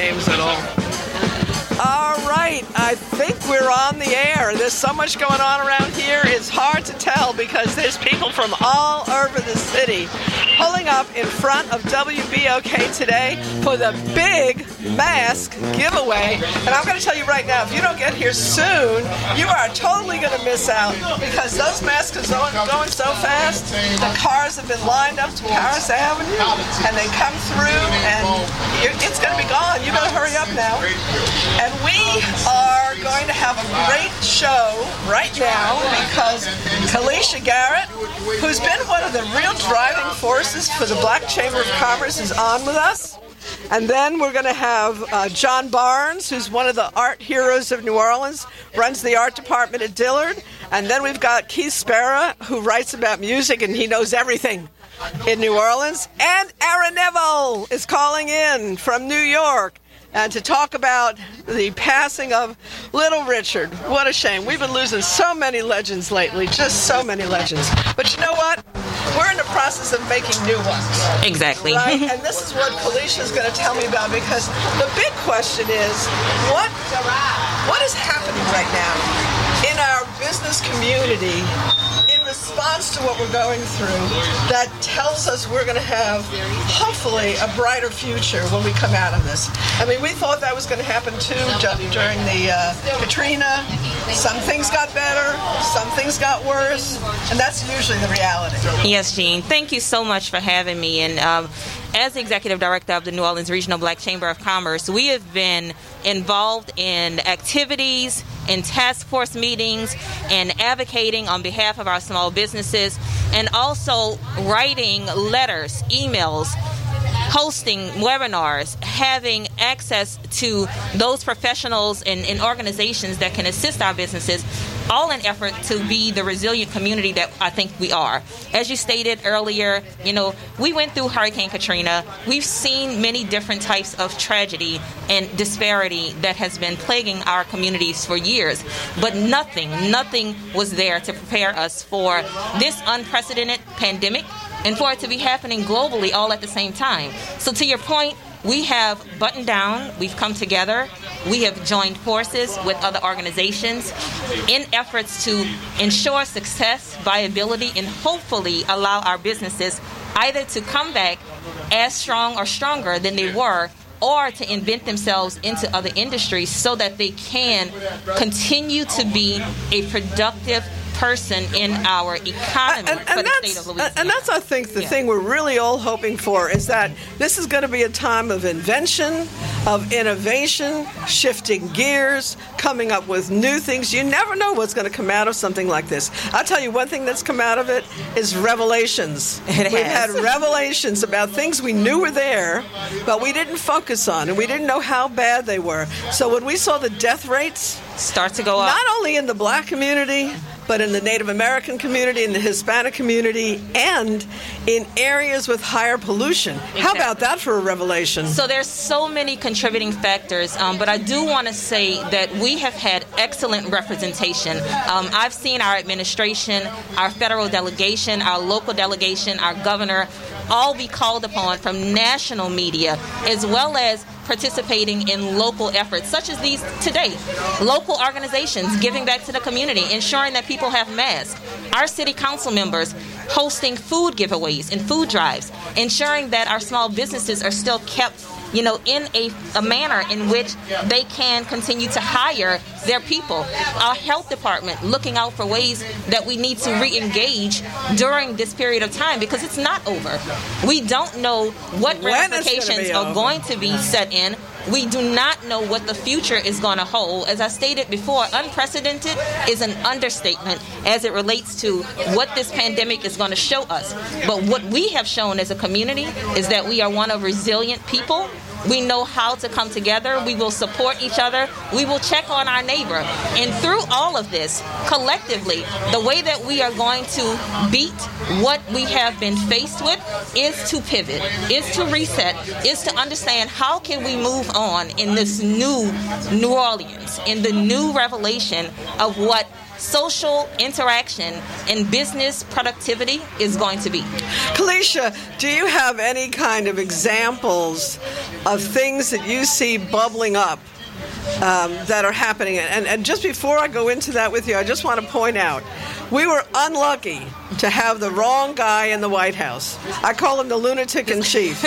names at all. All right, I think we're on the air. There's so much going on around here, it's hard to tell because there's people from all over the city pulling up in front of WBOK today for the big mask giveaway. And I'm going to tell you right now, if you don't get here soon, you are totally going to miss out because those masks are going so fast. The cars have been lined up to Paris Avenue, and they come through, and it's going to be gone. You've got to hurry up now. And we are going to have a great show right now because Kalisha Garrett, who's been one of the real driving forces for the Black Chamber of Commerce, is on with us. And then we're going to have John Barnes, who's one of the art heroes of New Orleans, runs the art department at Dillard. And then we've got Keith Spera, who writes about music, and he knows everything in New Orleans. And Aaron Neville is calling in from New York and to talk about the passing of Little Richard. What a shame. We've been losing so many legends lately, just so many legends. But you know what? We're in the process of making new ones. Exactly. Right? And this is what Kalisha is going to tell me about, because the big question is, what is happening right now in our business community in response to what we're going through that tells us we're going to have, hopefully, a brighter future when we come out of this? I mean, we thought that was going to happen, too, during the Katrina. Some things got better, some things got worse, and that's usually the reality. Yes, Jean. Thank you so much for having me. And as Executive Director of the New Orleans Regional Black Chamber of Commerce, we have been involved in activities, in task force meetings, and advocating on behalf of our small businesses, and also writing letters, emails, hosting webinars, having access to those professionals and organizations that can assist our businesses, all in effort to be the resilient community that I think we are. As you stated earlier, you know, we went through Hurricane Katrina. We've seen many different types of tragedy and disparity that has been plaguing our communities for years, but nothing was there to prepare us for this unprecedented pandemic and for it to be happening globally all at the same time. So to your point, we have buttoned down, we've come together, we have joined forces with other organizations in efforts to ensure success, viability, and hopefully allow our businesses either to come back as strong or stronger than they were, or to invent themselves into other industries so that they can continue to be a productive person in our economy for the state of Louisiana. And that's, I think, the thing we're really all hoping for, is that this is going to be a time of invention, of innovation, shifting gears, coming up with new things. You never know what's going to come out of something like this. I'll tell you, one thing that's come out of it is revelations. We've had revelations about things we knew were there, but we didn't focus on, and we didn't know how bad they were. So when we saw the death rates start to go up, not only in the Black community, but in the Native American community, in the Hispanic community, and in areas with higher pollution. Exactly. How about that for a revelation? So there's so many contributing factors, but I do want to say that we have had excellent representation. I've seen our administration, our federal delegation, our local delegation, our governor, all be called upon from national media, as well as participating in local efforts, such as these today. Local organizations giving back to the community, ensuring that people have masks. Our city council members hosting food giveaways and food drives, ensuring that our small businesses are still kept, you know, in a manner in which they can continue to hire their people. Our health department looking out for ways that we need to re-engage during this period of time, because it's not over. We don't know what ramifications are going to be set in. We do not know what the future is going to hold. As I stated before, unprecedented is an understatement as it relates to what this pandemic is going to show us. But what we have shown as a community is that we are one of resilient people. We know how to come together. We will support each other. We will check on our neighbor. And through all of this, collectively, the way that we are going to beat what we have been faced with is to pivot, is to reset, is to understand how can we move on in this new New Orleans, in the new revelation of what social interaction and business productivity is going to be. Kalisha, do you have any kind of examples of things that you see bubbling up that are happening? And just before I go into that with you, I just want to point out, we were unlucky to have the wrong guy in the White House. I call him the lunatic in chief.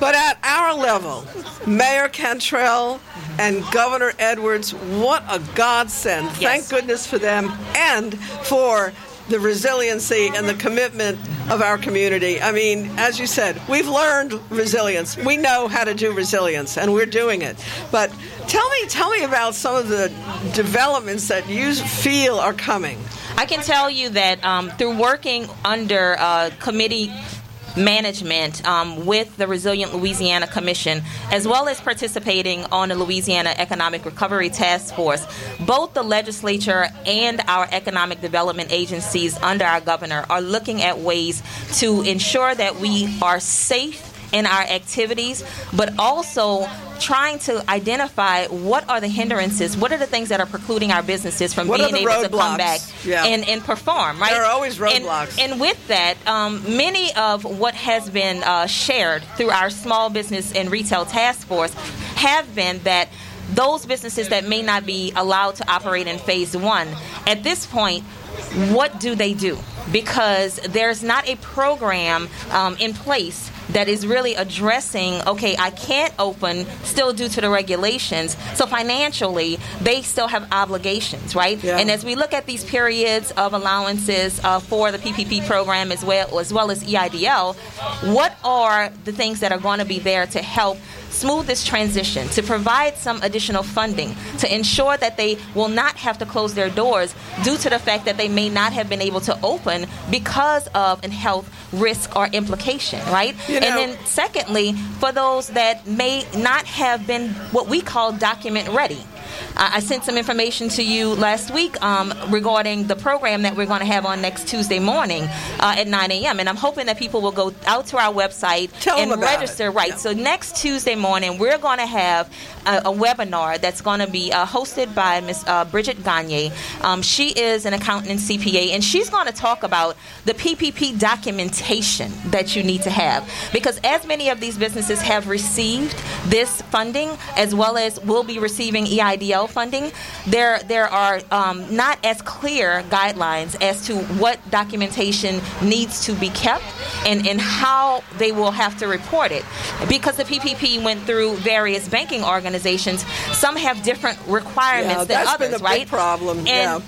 But at our level, Mayor Cantrell and Governor Edwards, what a godsend. Yes. Thank goodness for them and for the resiliency and the commitment of our community. I mean, as you said, we've learned resilience. We know how to do resilience, and we're doing it. But tell me about some of the developments that you feel are coming. I can tell you that through working under committee management with the Resilient Louisiana Commission, as well as participating on the Louisiana Economic Recovery Task Force, both the legislature and our economic development agencies under our governor are looking at ways to ensure that we are safe in our activities, but also trying to identify what are the hindrances, what are the things that are precluding our businesses from being able to come back and perform, right? There are always roadblocks. And with that, many of what has been shared through our small business and retail task force have been that those businesses that may not be allowed to operate in phase one, at this point, what do they do? Because there's not a program in place that is really addressing, okay, I can't open still due to the regulations. So financially, they still have obligations, right? Yeah. And as we look at these periods of allowances for the PPP program as well as EIDL, what are the things that are going to be there to help smooth this transition, to provide some additional funding, to ensure that they will not have to close their doors due to the fact that they may not have been able to open because of a health risk or implication, right? You know, and then secondly, for those that may not have been what we call document ready. I sent some information to you last week regarding the program that we're going to have on next Tuesday morning at 9 a.m. And I'm hoping that people will go out to our website and register. It. Right. Yeah. So next Tuesday morning, we're going to have a webinar that's going to be hosted by Ms. Bridget Gagne. She is an accountant and CPA, and she's going to talk about the PPP documentation that you need to have. Because as many of these businesses have received this funding, as well as will be receiving EIDL funding, there are not as clear guidelines as to what documentation needs to be kept and how they will have to report it. Because the PPP went through various banking organizations, some have different requirements than others, been a right? Big problem. And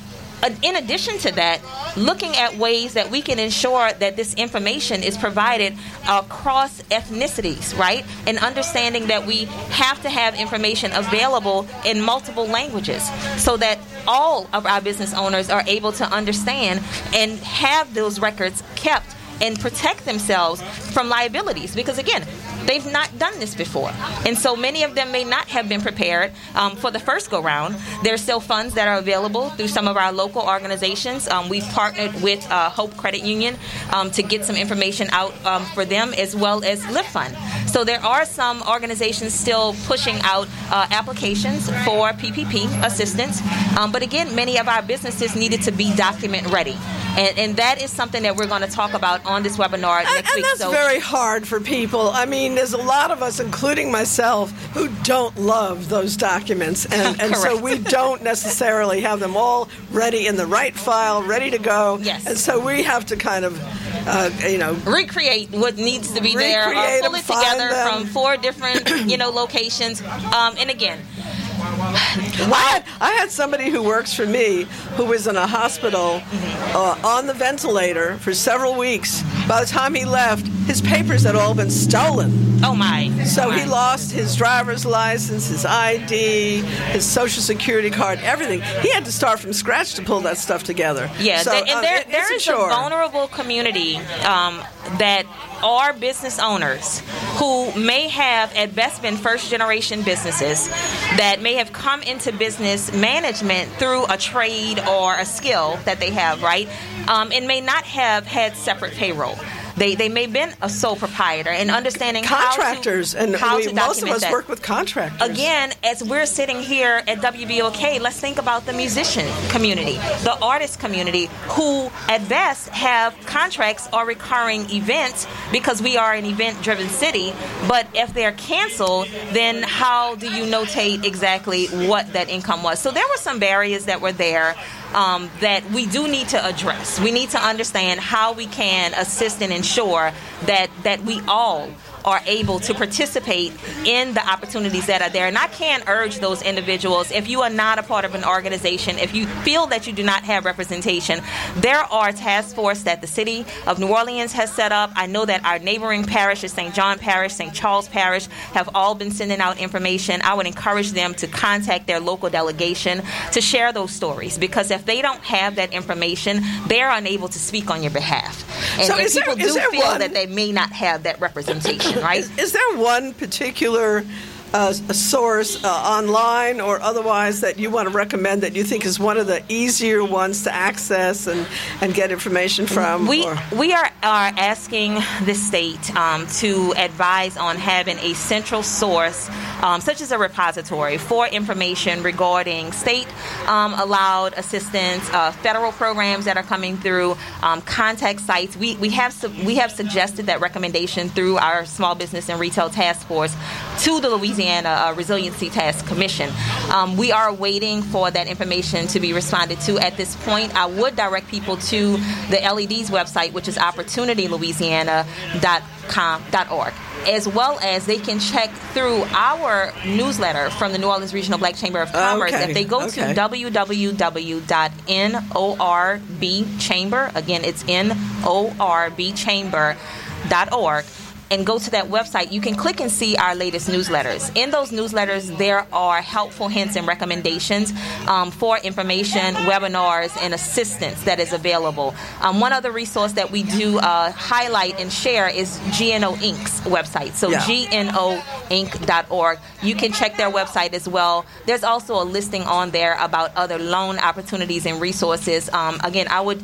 in addition to that, looking at ways that we can ensure that this information is provided across ethnicities, right? And understanding that we have to have information available in multiple languages so that all of our business owners are able to understand and have those records kept and protect themselves from liabilities. Because again, they've not done this before. And so many of them may not have been prepared for the first go round. There's still funds that are available through some of our local organizations. We've partnered with Hope Credit Union to get some information out for them, as well as LiftFund. So there are some organizations still pushing out applications for PPP assistance. But again, many of our businesses needed to be document ready. And that is something that we're going to talk about on this webinar next week. And that's very hard for people. I mean, there's a lot of us, including myself, who don't love those documents. And so we don't necessarily have them all ready in the right file, ready to go. Yes. And so we have to kind of, recreate what needs to be there, or pull it together from four different, locations. And again, I had somebody who works for me who was in a hospital on the ventilator for several weeks. By the time he left, his papers had all been stolen. Oh, my. So he lost his driver's license, his ID, his Social Security card, everything. He had to start from scratch to pull that stuff together. Yeah, so, there is a vulnerable community that are business owners who may have at best been first-generation businesses that may have come into business management through a trade or a skill that they have, right, and may not have had separate payroll. They may have been a sole proprietor, and understanding contractors how to most of us that. Work with contractors. Again, as we're sitting here at WBOK, let's think about the musician community, the artist community, who at best have contracts or recurring events because we are an event-driven city. But if they're canceled, then how do you notate exactly what that income was? So there were some barriers that were there. That we do need to address. We need to understand how we can assist and ensure that we all are able to participate in the opportunities that are there. And I can urge those individuals, if you are not a part of an organization, if you feel that you do not have representation, there are task forces that the city of New Orleans has set up. I know that our neighboring parishes, St. John Parish, St. Charles Parish, have all been sending out information. I would encourage them to contact their local delegation to share those stories, because if they don't have that information, they're unable to speak on your behalf. And so people do feel that they may not have that representation. Right. Is there one particular source online or otherwise that you want to recommend that you think is one of the easier ones to access and get information from? We are asking the state to advise on having a central source, such as a repository, for information regarding state allowed assistance, federal programs that are coming through, contact sites. We have suggested that recommendation through our Small Business and Retail Task Force to the Louisiana Resiliency Task Commission. We are waiting for that information to be responded to at this point. I would direct people to the LED's website, which is opportunitylouisiana.com.org, as well as they can check through our newsletter from the New Orleans Regional Black Chamber of Commerce. Okay. If they go to www.norbchamber, again, it's norbchamber.org, and go to that website, you can click and see our latest newsletters. In those newsletters, there are helpful hints and recommendations for information, webinars, and assistance that is available. One other resource that we do highlight and share is GNO Inc.'s website. So gnoinc.org. You can check their website as well. There's also a listing on there about other loan opportunities and resources. Again, I would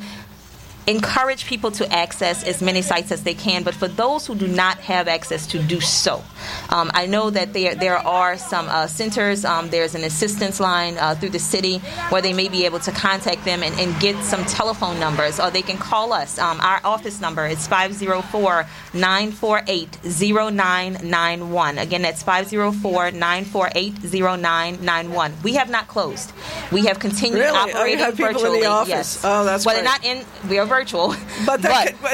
encourage people to access as many sites as they can, but for those who do not have access to do so, I know that there are some centers. There's an assistance line through the city where they may be able to contact them and get some telephone numbers, or they can call us. Our office number is 504-948-0991. Again, that's 504-948-0991. We have not closed. We have continued operating virtually. In the office. Yes. Oh, that's right. Well, not in. We are virtual, but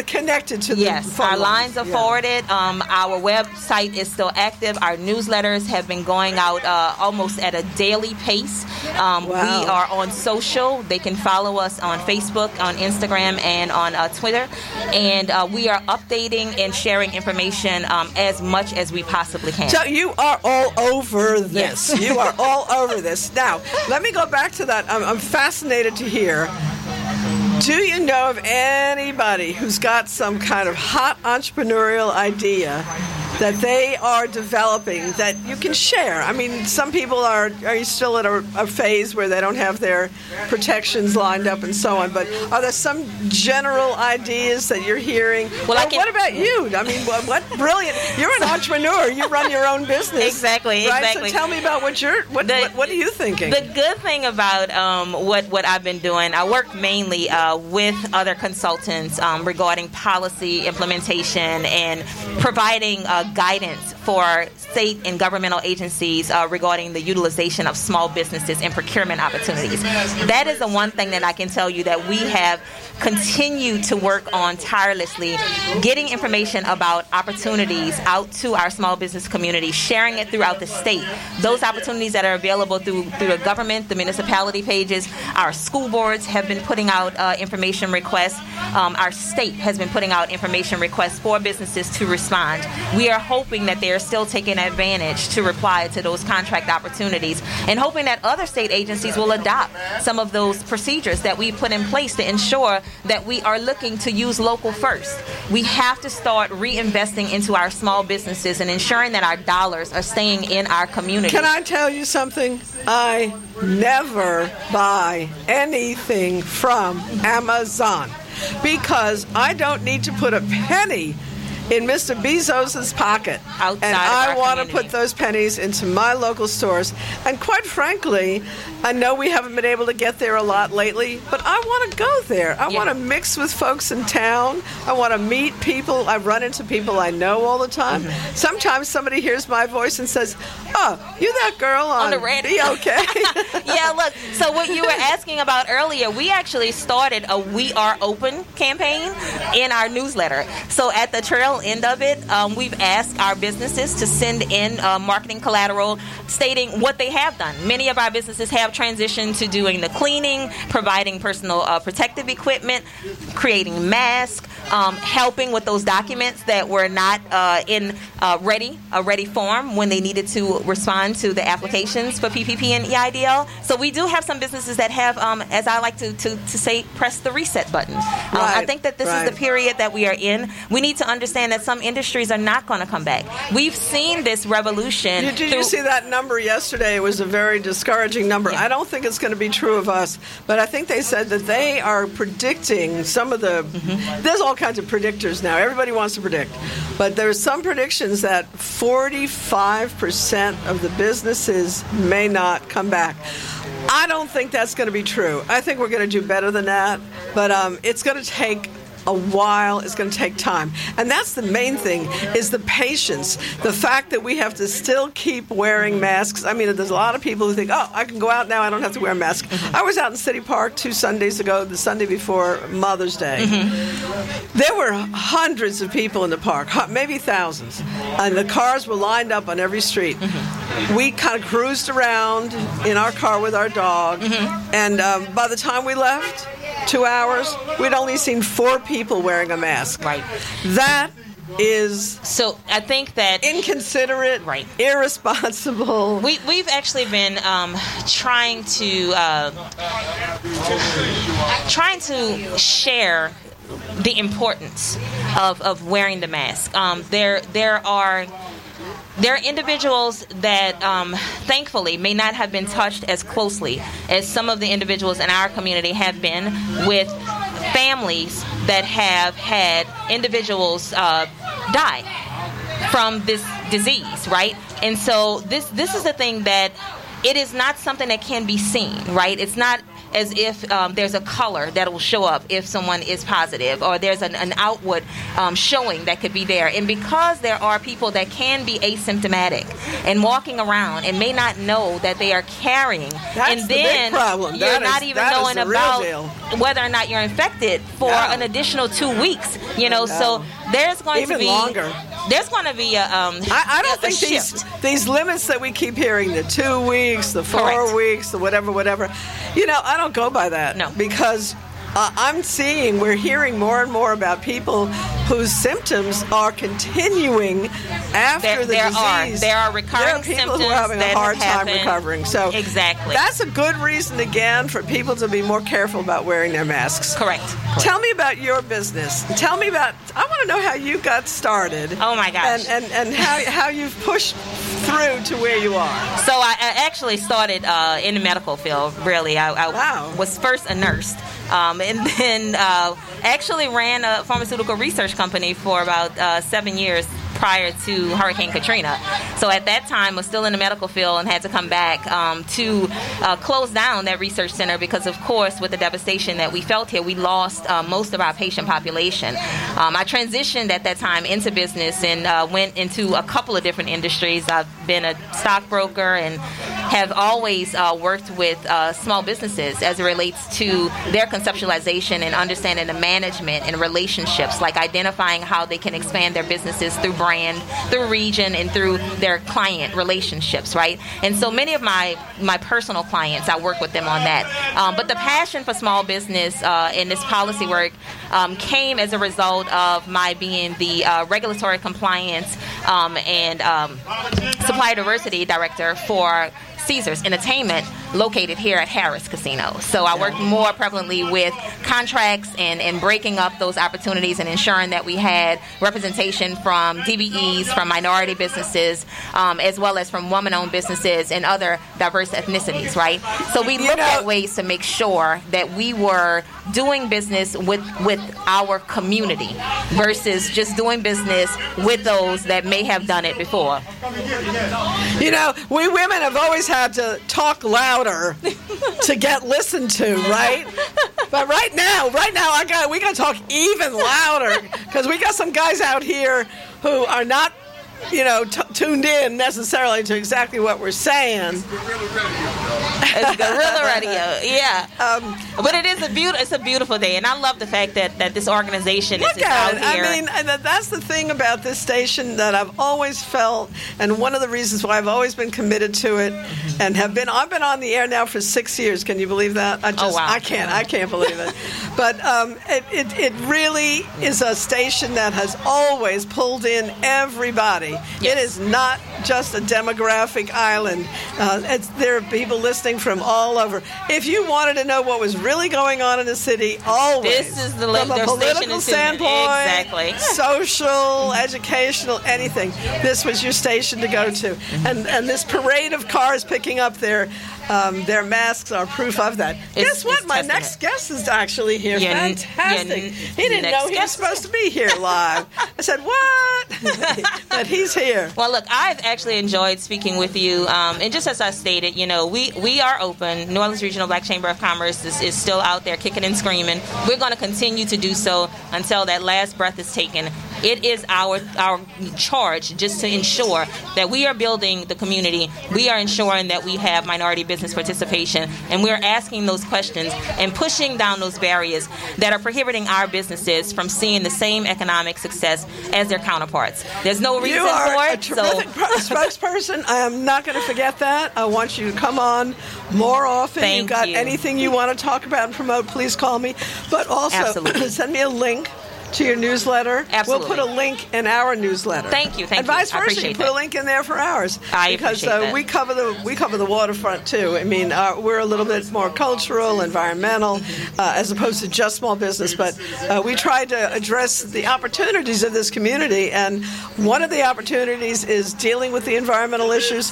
connected to the phone our lines are forwarded. Our website is still active. Our newsletters have been going out almost at a daily pace. We are on social. They can follow us on Facebook, on Instagram, and on Twitter. And we are updating and sharing information as much as we possibly can. So you are all over this. Yes. You are all over this. Now, let me go back to that. I'm fascinated to hear. Do you know of anybody who's got some kind of hot entrepreneurial idea that they are developing that you can share? I mean, some people are still at a phase where they don't have their protections lined up and so on, but are there some general ideas that you're hearing? Well, what about you? I mean, what brilliant, you're an entrepreneur, you run your own business. Exactly. So tell me about what are you thinking? The good thing about what I've been doing, I work mainly with other consultants regarding policy implementation and providing guidance for state and governmental agencies regarding the utilization of small businesses and procurement opportunities. That is the one thing that I can tell you that we have continued to work on tirelessly, getting information about opportunities out to our small business community, sharing it throughout the state. Those opportunities that are available through the government, the municipality pages, our school boards have been putting out information requests. Our state has been putting out information requests for businesses to respond. We are hoping that they are still taking advantage to reply to those contract opportunities, and hoping that other state agencies will adopt some of those procedures that we put in place to ensure that we are looking to use local first. We have to start reinvesting into our small businesses and ensuring that our dollars are staying in our community. Can I tell you something? I never buy anything from Amazon. because I don't need to put a penny in Mr. Bezos's pocket. And I want to put those pennies into my local stores. And quite frankly, I know we haven't been able to get there a lot lately, but I want to go there. I want to mix with folks in town. I want to meet people. I run into people I know all the time. Mm-hmm. Sometimes somebody hears my voice and says, oh, you're that girl on the radio. BOK. Yeah, look, so what you were asking about earlier, we actually started a We Are Open campaign in our newsletter. So at the trail end of it, we've asked our businesses to send in marketing collateral stating what they have done. Many of our businesses have transitioned to doing the cleaning, providing personal protective equipment, creating masks, helping with those documents that were not in ready form when they needed to respond to the applications for PPP and EIDL. So we do have some businesses that have, as I like to say, press the reset button. Right. I think that this is the period that we are in. We need to understand that some industries are not going to come back. We've seen this revolution. Did you see that number yesterday? It was a very discouraging number. Yeah. I don't think it's going to be true of us, but I think they said that they are predicting some of the... Mm-hmm. There's all kinds of predictors now. Everybody wants to predict. But there's some predictions that 45% of the businesses may not come back. I don't think that's going to be true. I think we're going to do better than that, but it's going to take a while. It's going to take time. And that's the main thing, is the patience, the fact that we have to still keep wearing masks. I mean, there's a lot of people who think, oh, I can go out now, I don't have to wear a mask. Mm-hmm. I was out in City Park 2 Sundays ago, the Sunday before Mother's Day. Mm-hmm. There were hundreds of people in the park, maybe thousands, and the cars were lined up on every street. Mm-hmm. We kind of cruised around in our car with our dog, mm-hmm. and by the time we left, 2 hours, we'd only seen 4 people wearing a mask. Right. That is so. I think that inconsiderate, right? Irresponsible. We've actually been trying to share the importance of wearing the mask. There are individuals that thankfully may not have been touched as closely as some of the individuals in our community have been, with families that have had individuals die from this disease, right? And so this is the thing that it is not something that can be seen, right? It's not as if there's a color that will show up if someone is positive, or there's an outward showing that could be there. And because there are people that can be asymptomatic and walking around and may not know that they are carrying, and then you're not even knowing about whether or not you're infected for an additional 2 weeks, you know, so there's going even to be... longer. There's going to be a I don't think these limits that we keep hearing, the 2 weeks, the 4 weeks, the whatever. You know, I don't go by that. No. Because we're hearing more and more about people whose symptoms are continuing after the disease. There are recurring symptoms. There are people who are having a hard time recovering. So exactly. That's a good reason, again, for people to be more careful about wearing their masks. Correct. Tell me about your business. I want to know how you got started. Oh, my gosh. And how you've pushed through to where you are. So I actually started in the medical field, really. I was first a nurse. And then actually ran a pharmaceutical research company for about 7 years prior to Hurricane Katrina. So at that time, I was still in the medical field and had to come back to close down that research center because, of course, with the devastation that we felt here, we lost most of our patient population. I transitioned at that time into business and went into a couple of different industries. I've been a stockbroker and have always worked with small businesses as it relates to their conceptualization and understanding the management and relationships, like identifying how they can expand their businesses through brand, through region, and through their client relationships, right? And so many of my personal clients, I work with them on that. But the passion for small business in this policy work came as a result of my being the regulatory compliance and supplier diversity director for Caesars Entertainment located here at Harris Casino. So I worked more prevalently with contracts and breaking up those opportunities and ensuring that we had representation from DBEs, from minority businesses, as well as from woman-owned businesses and other diverse ethnicities, right? So we looked at ways to make sure that we were doing business with our community versus just doing business with those that may have done it before. You know, we women have always had to talk louder to get listened to, right? But right now, we got to talk even louder because we got some guys out here who are not, tuned in necessarily to exactly what we're saying. It's guerrilla radio, yeah. But it is a beautiful day, and I love the fact that this organization is out here. I mean, that's the thing about this station that I've always felt, and one of the reasons why I've always been committed to it, and I've been on the air now for 6 years. Can you believe that? I can't believe it. But it really is a station that has always pulled in everybody. Yes. It is not just a demographic island. There are people listening from all over. If you wanted to know what was really going on in the city, always. This is the from a political standpoint, exactly. Social, educational, anything. This was your station to go to. And this parade of cars picking up their masks are proof of that. Guess what? My next guest is actually here. Fantastic. He didn't know he was supposed to be here live. I said, what? But he's here. Well, look, I've actually enjoyed speaking with you. And just as I stated, we are open. New Orleans Regional Black Chamber of Commerce is still out there kicking and screaming. We're going to continue to do so until that last breath is taken. It is our charge just to ensure that we are building the community. We are ensuring that we have minority business participation, and we're asking those questions and pushing down those barriers that are prohibiting our businesses from seeing the same economic success as their counterparts. There's no reason for it. You are a terrific spokesperson. I am not going to forget that. I want you to come on more often. Thank you. Got anything you want to talk about and promote, please call me. But also, send me a link to your newsletter. Absolutely. We'll put a link in our newsletter. Thank you. And vice versa, you put a link in there for ours. Because we cover the waterfront too. I mean, we're a little bit more cultural, environmental, as opposed to just small business. But we try to address the opportunities of this community, and one of the opportunities is dealing with the environmental issues.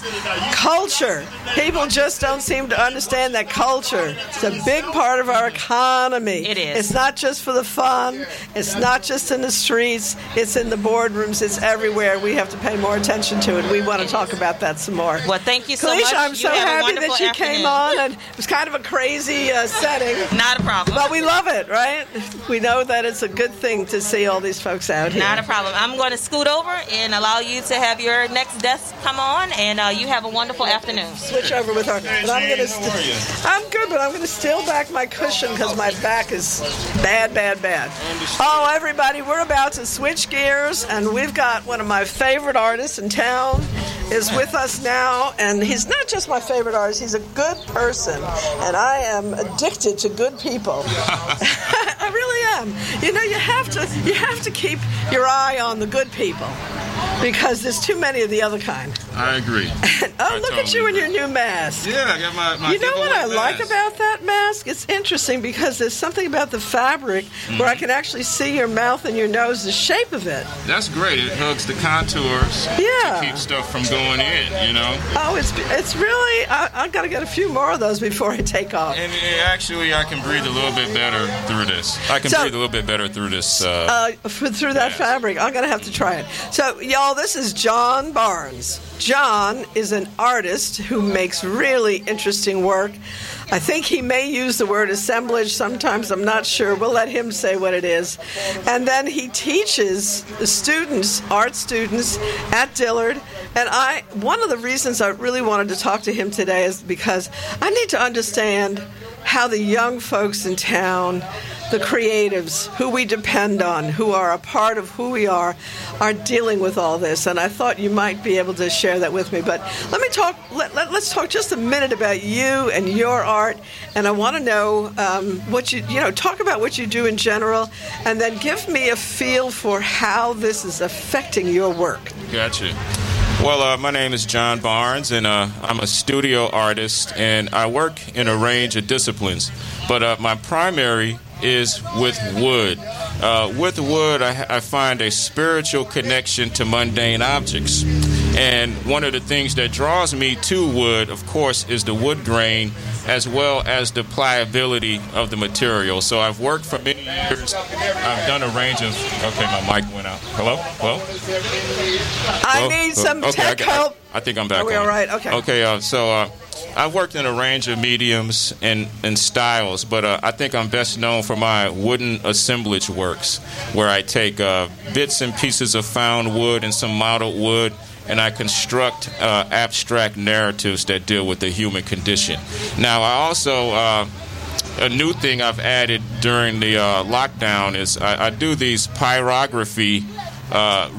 Culture. People just don't seem to understand that culture. It's a big part of our economy. It is. It's not just for the fun. It's not just in the streets, it's in the boardrooms, it's everywhere. We have to pay more attention to it. We want to talk about that some more. Well, thank you so much. Kalisha, I'm so happy that you came on, and it was kind of a crazy setting. Not a problem. But we love it, right? We know that it's a good thing to see all these folks out here. Not a problem. I'm going to scoot over and allow you to have your next guest come on, and you have a wonderful afternoon. Switch over with her. But I'm good, but I'm going to steal back my cushion because my back is bad. Oh, everybody, we're about to switch gears, and we've got one of my favorite artists in town is with us now, and he's not just my favorite artist, he's a good person, and I am addicted to good people. I really am. You have to keep your eye on the good people, because there's too many of the other kind. I agree. Look at you in your new mask. Yeah, I got my. You know what I like about that mask? It's interesting because there's something about the fabric where I can actually see your mouth and your nose, the shape of it. That's great. It hugs the contours to keep stuff from going in, Oh, it's really, I've got to get a few more of those before I take off. And actually, I can breathe a little bit better through this. Through that fabric. I'm going to have to try it. So, y'all, this is John Barnes. John is an artist who makes really interesting work. I think he may use the word assemblage sometimes. I'm not sure. We'll let him say what it is. And then he teaches the art students at Dillard. And one of the reasons I really wanted to talk to him today is because I need to understand how the young folks in town, the creatives, who we depend on, who are a part of who we are dealing with all this. And I thought you might be able to share that with me. But let's talk just a minute about you and your art. And I want to know what talk about what you do in general, and then give me a feel for how this is affecting your work. Gotcha. Well, my name is John Barnes, and I'm a studio artist, and I work in a range of disciplines. But my primary is with wood. With wood, I find a spiritual connection to mundane objects. And one of the things that draws me to wood, of course, is the wood grain as well as the pliability of the material. So I've worked for many years. I've done a range of... Okay, my mic went out. Hello? Hello? I need some tech help. I think I'm back on. Are we all right? Okay. Okay, so I've worked in a range of mediums and styles, but I think I'm best known for my wooden assemblage works, where I take bits and pieces of found wood and some mottled wood, and I construct abstract narratives that deal with the human condition. Now, I also, a new thing I've added during the lockdown is I do these pyrography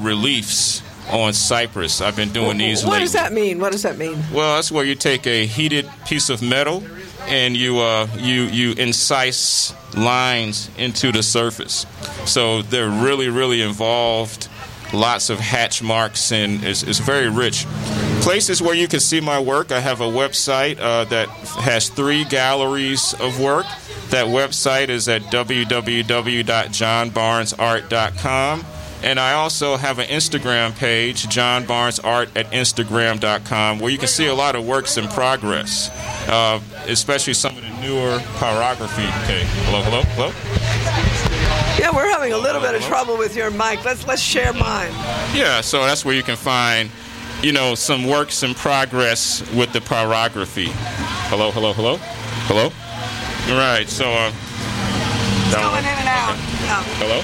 reliefs on cypress. I've been doing these lately. What does that mean? What does that mean? Well, that's where you take a heated piece of metal and you incise lines into the surface. So they're really, really involved. Lots of hatch marks, and it's very rich. Places where you can see my work, I have a website that has 3 galleries of work. That website is at www.johnbarnesart.com. And I also have an Instagram page, John Barnes Art at Instagram.com, where you can see a lot of works in progress, especially some of the newer pyrography. Okay, hello? Yeah, we're having a little bit of trouble with your mic. Let's share mine. Yeah, so that's where you can find, some works in progress with the pyrography. Hello? All right, so... it's going in and out. Okay. Yeah. Hello?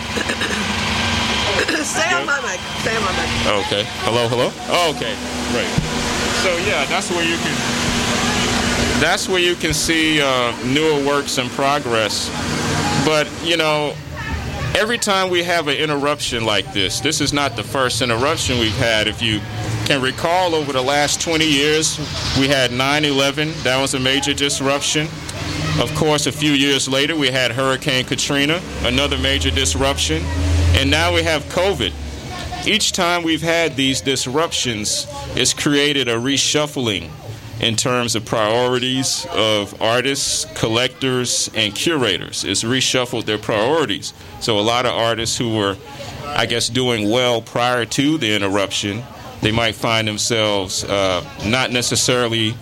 Stay on my mic. Okay. Hello? Oh, okay. Right. So, yeah, that's where you can see newer works in progress. But, every time we have an interruption like this is not the first interruption we've had. If you can recall, over the last 20 years, we had 9/11. That was a major disruption. Of course, a few years later, we had Hurricane Katrina, another major disruption. And now we have COVID. Each time we've had these disruptions, it's created a reshuffling in terms of priorities of artists, collectors, and curators. It's reshuffled their priorities. So a lot of artists who were, I guess, doing well prior to the interruption, they might find themselves not necessarily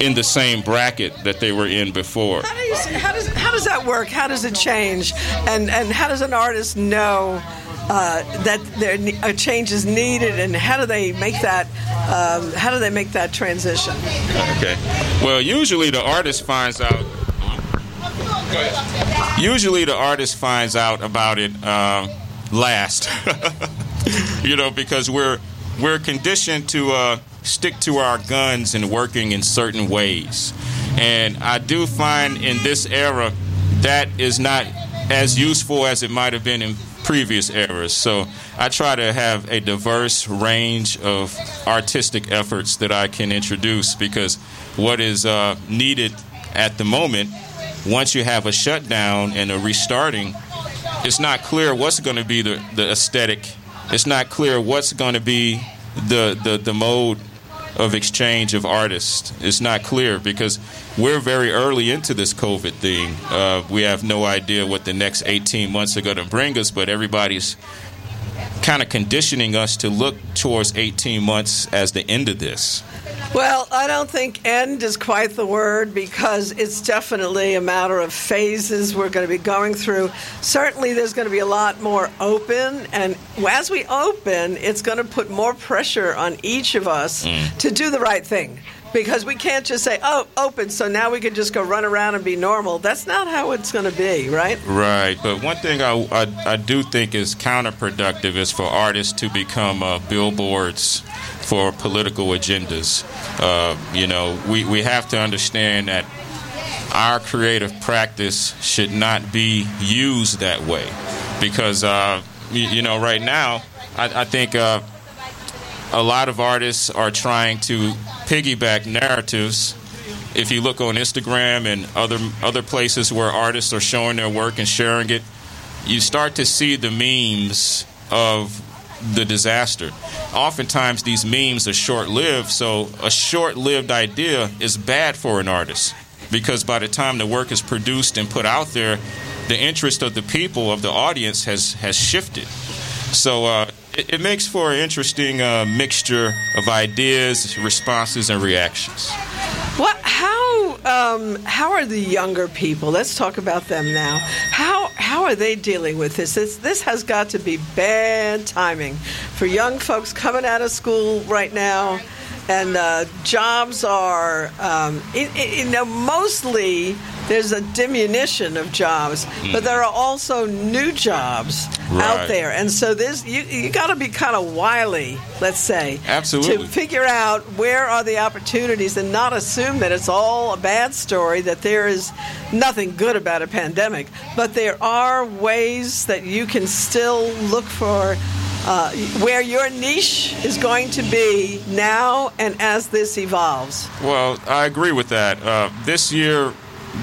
in the same bracket that they were in before. How does that work? How does it change? And how does an artist know that a change is needed? And how do they make that? How do they make that transition? Okay. Well, usually the artist finds out. Go ahead. Usually the artist finds out about it last. Because we're conditioned to. Stick to our guns and working in certain ways. And I do find in this era that is not as useful as it might have been in previous eras. So I try to have a diverse range of artistic efforts that I can introduce, because what is needed at the moment, once you have a shutdown and a restarting, it's not clear what's going to be the aesthetic. It's not clear what's going to be the mode of exchange of artists. It's not clear because we're very early into this COVID thing. We have no idea what the next 18 months are going to bring us, but everybody's kind of conditioning us to look towards 18 months as the end of this. Well, I don't think end is quite the word, because it's definitely a matter of phases we're going to be going through. Certainly there's going to be a lot more open, and as we open, it's going to put more pressure on each of us to do the right thing. Because we can't just say, open, so now we can just go run around and be normal. That's not how it's going to be, right? Right. But one thing I do think is counterproductive is for artists to become billboards for political agendas. We have to understand that our creative practice should not be used that way. Because, right now, I think... a lot of artists are trying to piggyback narratives. If you look on Instagram and other places where artists are showing their work and sharing it, you start to see the memes of the disaster. Oftentimes these memes are short-lived, so a short-lived idea is bad for an artist, because by the time the work is produced and put out there, the interest of the people, of the audience, has shifted. So it makes for an interesting mixture of ideas, responses, and reactions. What? How are the younger people? Let's talk about them now. How are they dealing with this? This has got to be bad timing for young folks coming out of school right now, and jobs are, mostly there's a diminution of jobs, but there are also new jobs out there. And so this, you got to be kind of wily, let's say, absolutely, to figure out where are the opportunities and not assume that it's all a bad story, that there is nothing good about a pandemic. But there are ways that you can still look for where your niche is going to be now and as this evolves. Well, I agree with that. This year,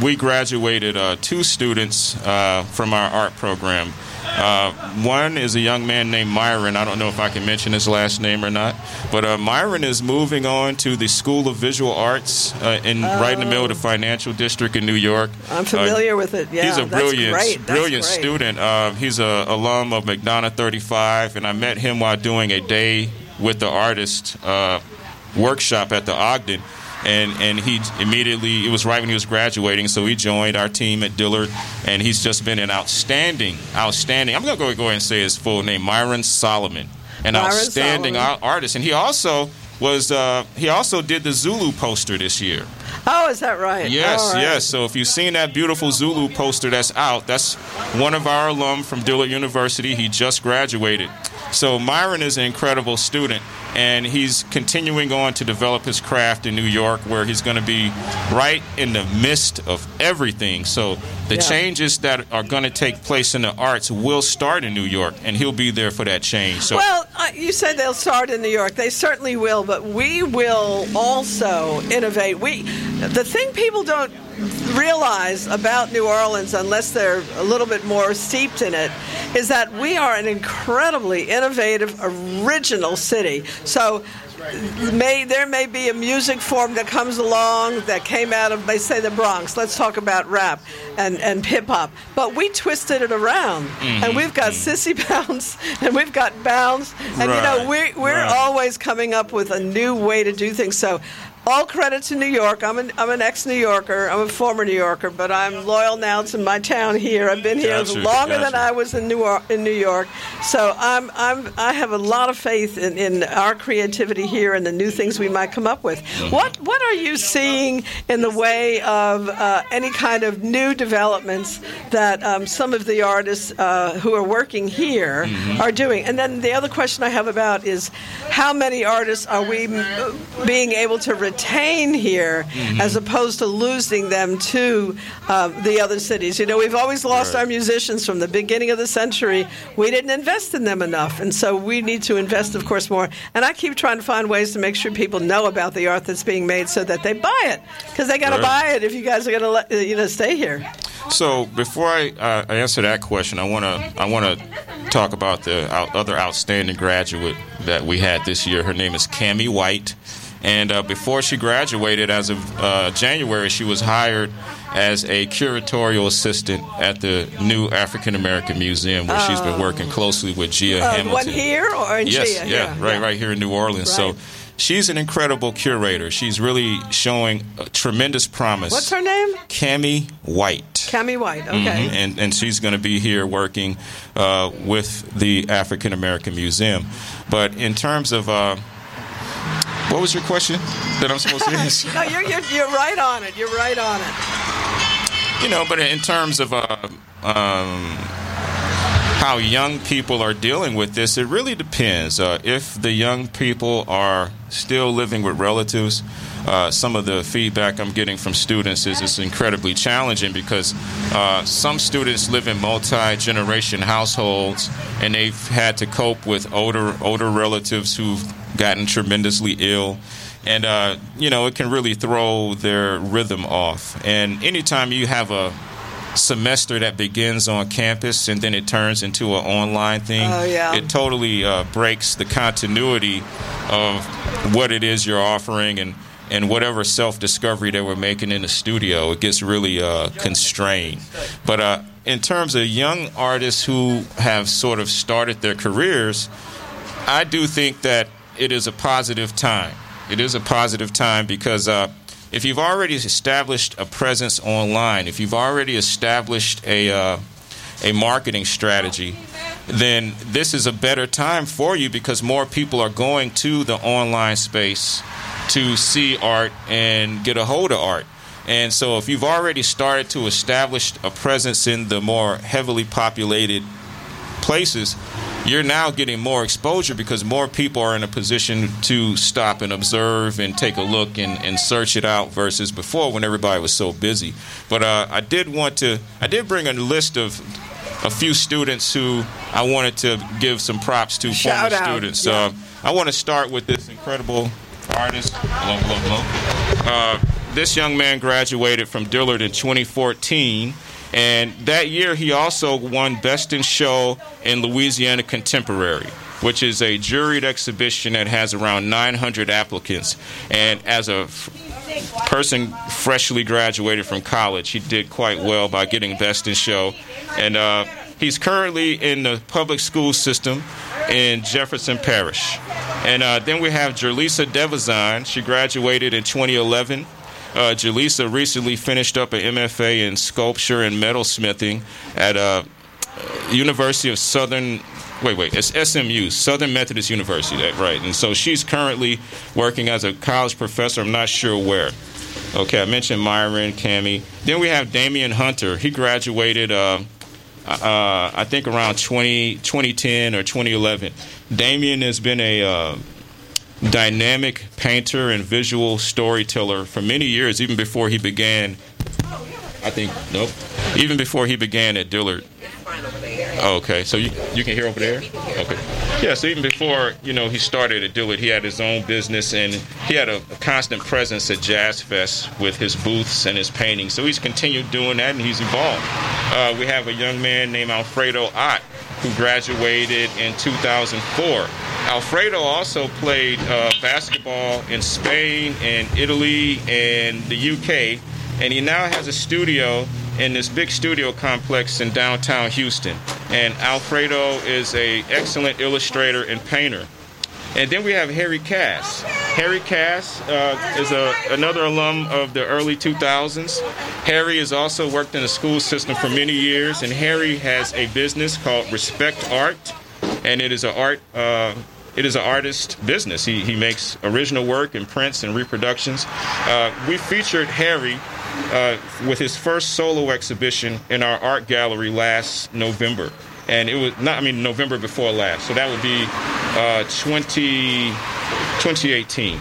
we graduated two students from our art program. One is a young man named Myron. I don't know if I can mention his last name or not, but Myron is moving on to the School of Visual Arts right in the middle of the financial district in New York. I'm familiar with it. Yeah, he's a brilliant student. He's an alum of McDonough 35, and I met him while doing a Day with the Artist workshop at the Ogden. And he immediately, it was right when he was graduating, so he joined our team at Dillard, and he's just been an outstanding, I'm going to go ahead and say his full name, Myron Solomon, an outstanding artist. And he also did the Zulu poster this year. Oh, is that right? Yes, right. Yes. So if you've seen that beautiful Zulu poster that's out, that's one of our alum from Dillard University. He just graduated. So Myron is an incredible student, and he's continuing on to develop his craft in New York, where he's going to be right in the midst of everything. So the changes that are going to take place in the arts will start in New York, and he'll be there for that change. So, well, you said they'll start in New York. They certainly will, but we will also innovate. The thing people don't realize about New Orleans, unless they're a little bit more steeped in it, is that we are an incredibly innovative, original city. So there may be a music form that comes along that came out of, they say, the Bronx. Let's talk about rap and hip-hop. But we twisted it around, and we've got sissy bounce, and we've got bounce. And, we're always coming up with a new way to do things. So all credit to New York. I'm an ex-New Yorker. I'm a former New Yorker, but I'm loyal now to my town here. I've been here longer than I was in New York. So I have a lot of faith in our creativity here and the new things we might come up with. What are you seeing in the way of any kind of new developments that some of the artists who are working here are doing? And then the other question I have about is how many artists are we being able to retain here as opposed to losing them to the other cities. You know, we've always lost our musicians from the beginning of the century. We didn't invest in them enough, and so we need to invest, of course, more. And I keep trying to find ways to make sure people know about the art that's being made so that they buy it, because they got to buy it if you guys are going to stay here. So before I answer that question, I want to talk about the other outstanding graduate that we had this year. Her name is Cammie White. And before she graduated, as of January, she was hired as a curatorial assistant at the new African-American Museum, where she's been working closely with Gia Hamilton. One here or in Gia? Yeah, right here in New Orleans. Right. So she's an incredible curator. She's really showing a tremendous promise. What's her name? Cammie White. Cammie White, okay. And she's going to be here working with the African-American Museum. But in terms of... what was your question that I'm supposed to answer? No, you're right on it. You're right on it. You know, but in terms of how young people are dealing with this, it really depends. If the young people are still living with relatives, some of the feedback I'm getting from students is it's incredibly challenging, because some students live in multi-generation households, and they've had to cope with older relatives who've gotten tremendously ill, and it can really throw their rhythm off. And anytime you have a semester that begins on campus and then it turns into an online thing. Oh, yeah. It totally breaks the continuity of what it is you're offering and whatever self-discovery that we're making in the studio. It gets really constrained. But in terms of young artists who have sort of started their careers, I do think that it is a positive time. It is a positive time because if you've already established a presence online, if you've already established a marketing strategy, then this is a better time for you because more people are going to the online space to see art and get a hold of art. And so if you've already started to establish a presence in the more heavily populated places, you're now getting more exposure because more people are in a position to stop and observe and take a look and search it out versus before when everybody was so busy. But I did bring a list of a few students who I wanted to give some props to. Shout former out. Students. Yeah. I want to start with this incredible artist. This young man graduated from Dillard in 2014. And that year, he also won Best in Show in Louisiana Contemporary, which is a juried exhibition that has around 900 applicants. And as a person freshly graduated from college, he did quite well by getting Best in Show. And he's currently in the public school system in Jefferson Parish. And then we have Jerlisa Devazine. She graduated in 2011. Jerlisa recently finished up an MFA in sculpture and metalsmithing at University of Southern. It's SMU, Southern Methodist University, right? And so she's currently working as a college professor. I'm not sure where. Okay, I mentioned Myron, Cammie. Then we have Damian Hunter. He graduated, I think, around 2010 or 2011. Damian has been a dynamic painter and visual storyteller for many years, even before he began. Even before he began at Dillard. Okay, so you can hear over there. Okay, yeah. So even before he started at Dillard, he had his own business and he had a constant presence at Jazz Fest with his booths and his paintings. So he's continued doing that and he's evolved. We have a young man named Alfredo Ott who graduated in 2004. Alfredo also played basketball in Spain and Italy and the UK, and he now has a studio in this big studio complex in downtown Houston. And Alfredo is an excellent illustrator and painter. And then we have Harry Cass. Harry Cass is another alum of the early 2000s. Harry has also worked in the school system for many years, and Harry has a business called Respect Art, and it is an artist business. He makes original work and prints and reproductions. We featured Harry with his first solo exhibition in our art gallery last November. And it was November before last. So that would be 2018.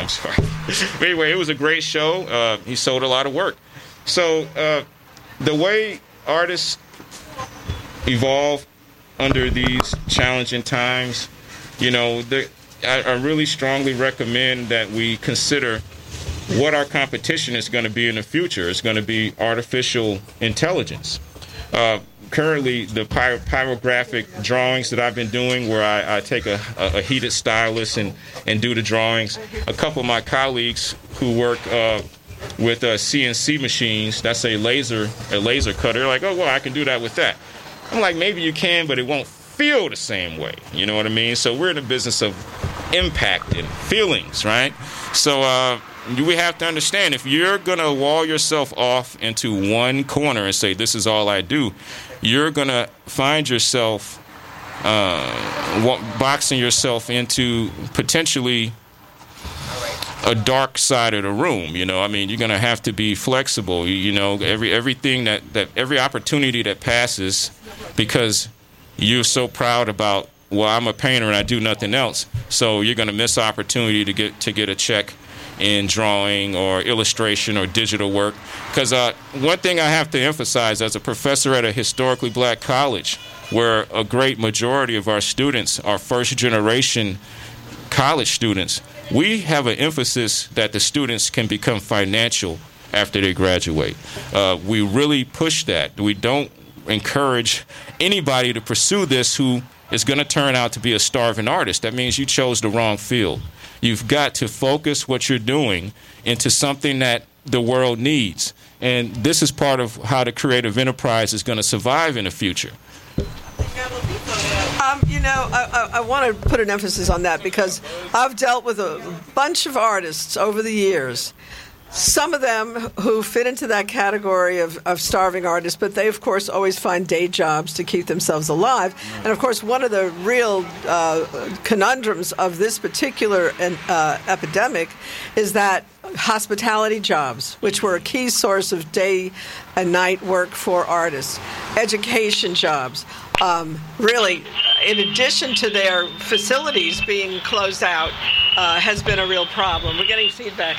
I'm sorry. But anyway, it was a great show. He sold a lot of work. So the way artists evolve under these challenging times, I really strongly recommend that we consider what our competition is going to be in the future. It's going to be artificial intelligence. Currently, the pyrographic drawings that I've been doing where I take a heated stylus and do the drawings, a couple of my colleagues who work with CNC machines, that's a laser cutter, like, oh, well, I can do that with that. I'm like, maybe you can, but it won't feel the same way. You know what I mean? So we're in the business of impact and feelings, right? So we have to understand, if you're going to wall yourself off into one corner and say, this is all I do, you're going to find yourself boxing yourself into potentially a dark side of the room. You're going to have to be flexible. Everything that every opportunity that passes because you're so proud about, well, I'm a painter and I do nothing else. So you're going to miss opportunity to get a check in drawing or illustration or digital work. Because one thing I have to emphasize as a professor at a historically black college where a great majority of our students are first-generation college students, we have an emphasis that the students can become financial after they graduate. We really push that. We don't encourage anybody to pursue this who is going to turn out to be a starving artist. That means you chose the wrong field. You've got to focus what you're doing into something that the world needs. And this is part of how the creative enterprise is going to survive in the future. I want to put an emphasis on that because I've dealt with a bunch of artists over the years. Some of them who fit into that category of starving artists, but they, of course, always find day jobs to keep themselves alive. And, of course, one of the real conundrums of this particular epidemic is that hospitality jobs, which were a key source of day and night work for artists, education jobs, really, in addition to their facilities being closed out, has been a real problem. We're getting feedback.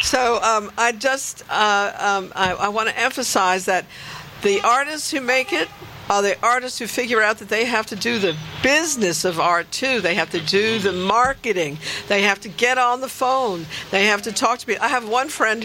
So I want to emphasize that the artists who make it are the artists who figure out that they have to do the business of art, too. They have to do the marketing. They have to get on the phone. They have to talk to people. I have one friend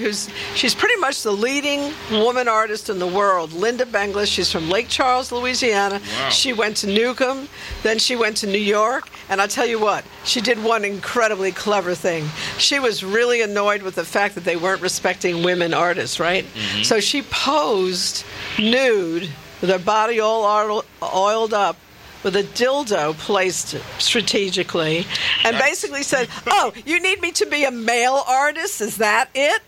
she's pretty much the leading woman artist in the world, Linda Benglis. She's from Lake Charles, Louisiana. Wow. She went to Newcomb. Then she went to New York. And I'll tell you what, she did one incredibly clever thing. She was really annoyed with the fact that they weren't respecting women artists, right? Mm-hmm. So she posed nude, with her body all oiled up, with a dildo placed strategically, and basically said, "Oh, you need me to be a male artist? Is that it?"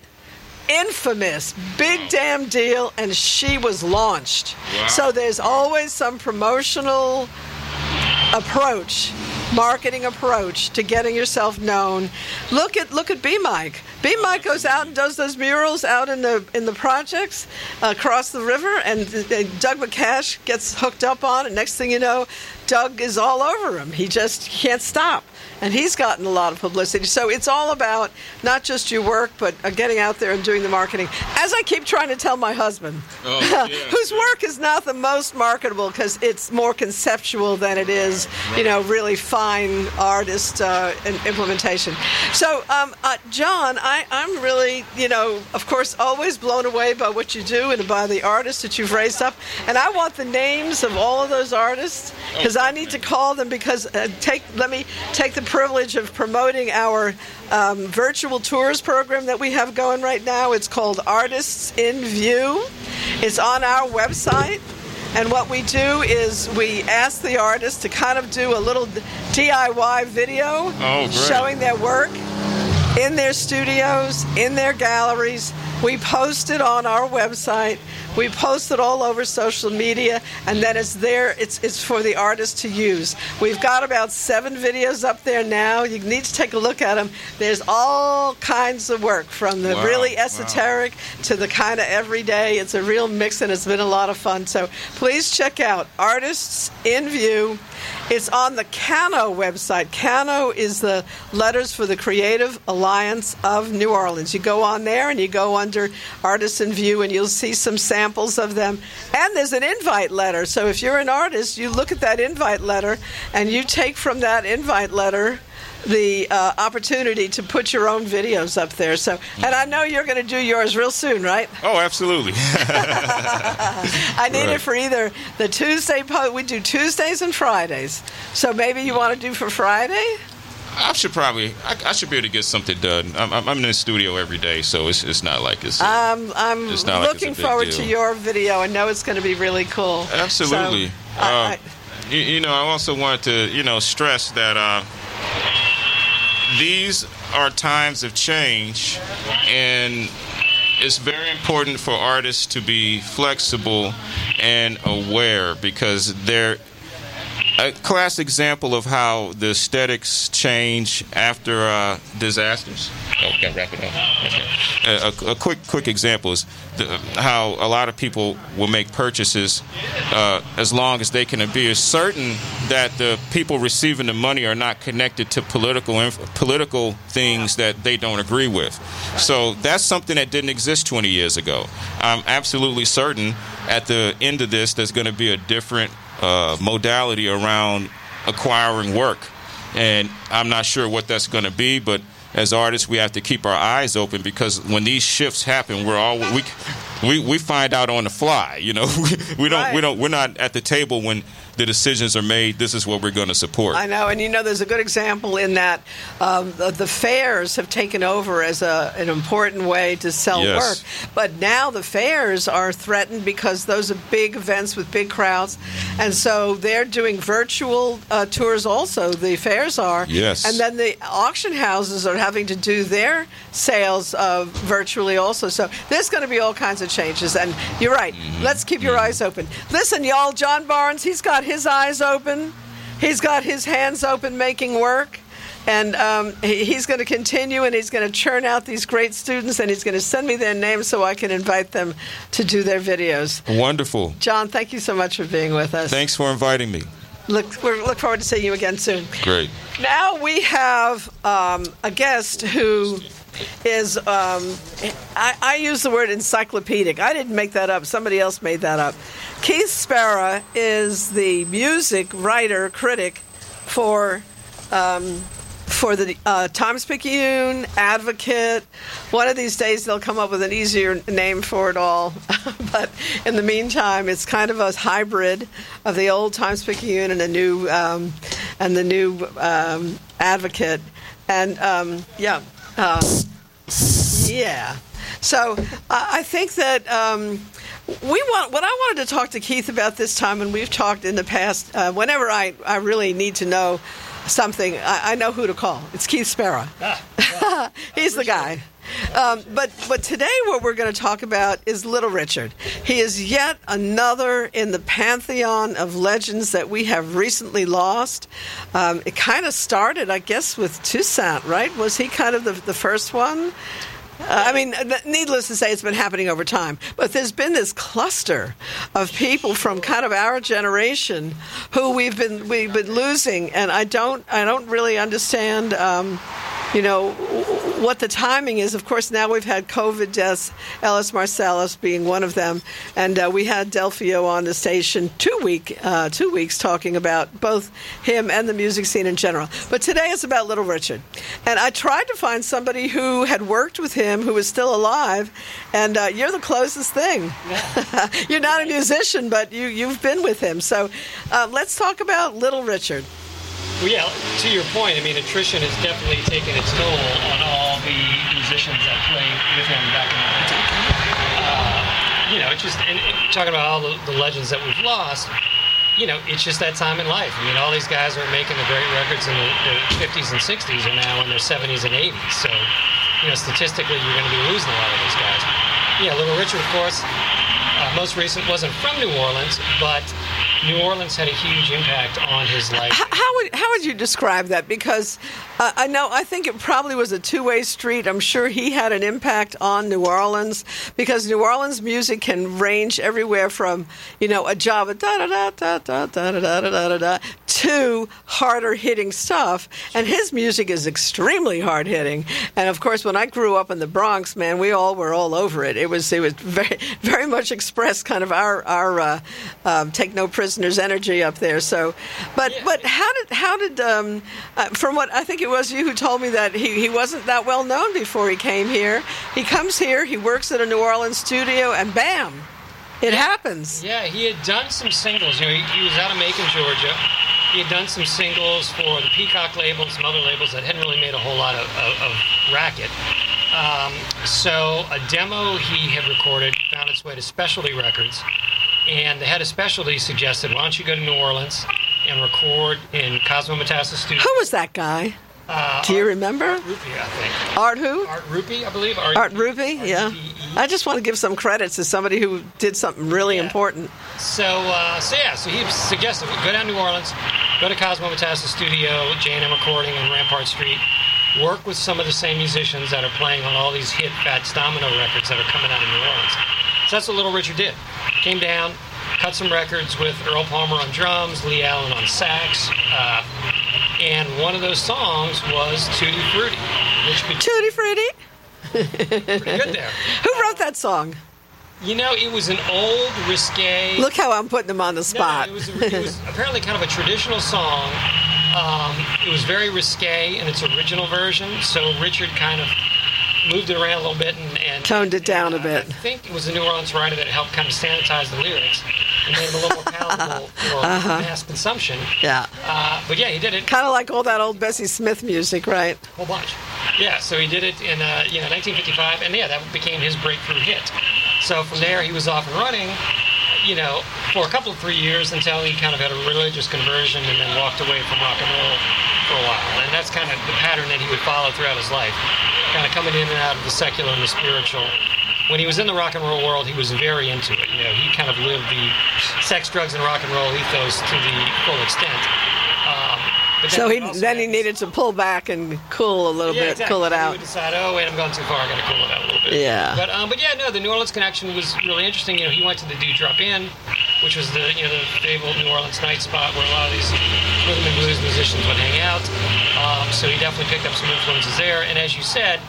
Infamous, big damn deal, and she was launched. Wow. So there's always some promotional approach, marketing approach to getting yourself known. Look at B. Mike. B. Mike goes out and does those murals out in the projects across the river, and Doug McCash gets hooked up on it. Next thing you know, Doug is all over him. He just can't stop. And he's gotten a lot of publicity. So it's all about not just your work, but getting out there and doing the marketing. As I keep trying to tell my husband, whose work is not the most marketable because it's more conceptual than it is, really fine artist implementation. So, John, I'm really, of course, always blown away by what you do and by the artists that you've raised up. And I want the names of all of those artists because I need to call them because let me take the privilege of promoting our virtual tours program that we have going right now. It's called Artists in View. It's on our website. And what we do is we ask the artists to kind of do a little DIY video showing their work in their studios, in their galleries. We post it on our website. We post it all over social media, and then it's there. It's for the artist to use. We've got about 7 videos up there now. You need to take a look at them. There's all kinds of work, from the really esoteric to the kind of everyday. It's a real mix, and it's been a lot of fun. So please check out Artists in View. It's on the Cano website. Cano is the letters for the Creative Alliance of New Orleans. You go on there, and you go under Artists in View, and you'll see some samples of them. And there's an invite letter. So if you're an artist, you look at that invite letter, and you take from that invite letter the opportunity to put your own videos up there. So, and I know you're going to do yours real soon, right? Oh, absolutely. I need it for either the Tuesday post. We do Tuesdays and Fridays. So maybe you want to do for Friday? I should be able to get something done. I'm in the studio every day, so it's not like it's. I'm looking forward to your video. I know it's going to be really cool. Absolutely. So, I also wanted to stress that these are times of change, and it's very important for artists to be flexible and aware, because they're. A classic example of how the aesthetics change after disasters. Oh, got to wrap it up. Okay. A quick example is how a lot of people will make purchases as long as they can be certain that the people receiving the money are not connected to political things that they don't agree with. So that's something that didn't exist 20 years ago. I'm absolutely certain at the end of this there's going to be a different modality around acquiring work, and I'm not sure what that's going to be, but as artists, we have to keep our eyes open, because when these shifts happen, we find out on the fly. You know, we're not at the table when the decisions are made. This is what we're going to support. I know, and you know, there's a good example in that the fairs have taken over as an important way to sell work. But now the fairs are threatened because those are big events with big crowds, and so they're doing virtual tours also. The fairs are, and then the auction houses are having to do their sales virtually also. So there's going to be all kinds of changes, and you're right. Let's keep your eyes open. Listen, y'all, John Barnes, he's got his eyes open. He's got his hands open making work. And he's going to continue, and he's going to churn out these great students, and he's going to send me their names so I can invite them to do their videos. Wonderful. John, thank you so much for being with us. Thanks for inviting me. Look forward to seeing you again soon. Great. Now we have a guest who is, I use the word encyclopedic. I didn't make that up. Somebody else made that up. Keith Spera is the music writer, critic for the Times-Picayune, Advocate. One of these days they'll come up with an easier name for it all. But in the meantime, it's kind of a hybrid of the old Times-Picayune and the new Advocate. And So I think that what I wanted to talk to Keith about this time, and we've talked in the past, whenever I really need to know something, I know who to call. It's Keith Spera. Well, he's the guy. But today what we're going to talk about is Little Richard. He is yet another in the pantheon of legends that we have recently lost. It kind of started, I guess, with Toussaint, right? Was he kind of the first one? I mean, needless to say, it's been happening over time. But there's been this cluster of people from kind of our generation who we've been losing, and I don't really understand, what the timing is. Of course, now we've had COVID deaths, Ellis Marsalis being one of them, and we had Delphio on the station 2 weeks talking about both him and the music scene in general. But today it's about Little Richard, and I tried to find somebody who had worked with him who was still alive, and you're the closest thing. You're not a musician, but you've been with him. So let's talk about Little Richard. Well, yeah, to your point, I mean, attrition has definitely taken its toll on all the musicians that played with him back in the day. Talking about all the legends that we've lost, you know, it's just that time in life. I mean, all these guys are making the great records in the 50s and 60s are now in their 70s and 80s. So, you know, statistically, you're going to be losing a lot of those guys. Yeah, Little Richard, of course, most recent, wasn't from New Orleans, but New Orleans had a huge impact on his life. How would you describe that? Because I think it probably was a two-way street. I'm sure he had an impact on New Orleans, because New Orleans music can range everywhere from, you know, a Java da-da-da-da-da-da-da-da-da-da to harder-hitting stuff. And his music is extremely hard-hitting. And, of course, when I grew up in the Bronx, man, we all were all over it. It was very, very much expressed kind of our take-no-prisoners energy up there. So, but how did from what I think it was you who told me that he wasn't that well known before he came here. He comes here, he works at a New Orleans studio, and bam, it happens. Yeah, he had done some singles. You know, he was out of Macon, Georgia. He had done some singles for the Peacock label, some other labels that hadn't really made a whole lot of racket. So a demo he had recorded found its way to Specialty Records, and the head of Specialty suggested, why don't you go to New Orleans and record in Cosmo Matassa Studio. Who was that guy? Do you remember? Art Rupi, I think. Art who? Art Rupi, I believe. Art Rupi, yeah. I just want to give some credits to somebody who did something really important. So he suggested we go down to New Orleans, go to Cosmo Matassa Studio, J&M Recording on Rampart Street, work with some of the same musicians that are playing on all these hit Fats Domino records that are coming out of New Orleans. So that's what Little Richard did. Came down, cut some records with Earl Palmer on drums, Lee Allen on sax, and one of those songs was Tutti Frutti. Tutti Frutti? Pretty good there. Who wrote that song? You know, it was an old, risque... Look how I'm putting them on the spot. No, it was apparently kind of a traditional song It was very risque in its original version, so Richard kind of moved it around a little bit and toned it down a bit. I think it was the New Orleans writer that helped kind of sanitize the lyrics and made them a little more palatable for mass consumption. Yeah. But yeah, he did it. Kind of like all that old Bessie Smith music, right? A whole bunch. Yeah, so he did it in 1955, and yeah, that became his breakthrough hit. So from there, he was off and running, you know, for a couple of 3 years until he kind of had a religious conversion and then walked away from rock and roll for a while. And that's kind of the pattern that he would follow throughout his life, kind of coming in and out of the secular and the spiritual. When he was in the rock and roll world, he was very into it. You know, he kind of lived the sex, drugs, and rock and roll ethos to the full extent. But then he needed to pull back and cool a little bit, exactly. Cool it out. He would decide, oh, wait, I'm going too far. I'm going to cool it out a little bit. Yeah. But yeah, no, the New Orleans connection was really interesting. You know, he went to the Do Drop Inn, which was the fabled New Orleans night spot where a lot of these rhythm and blues musicians would hang out. So he definitely picked up some influences there. And as you said,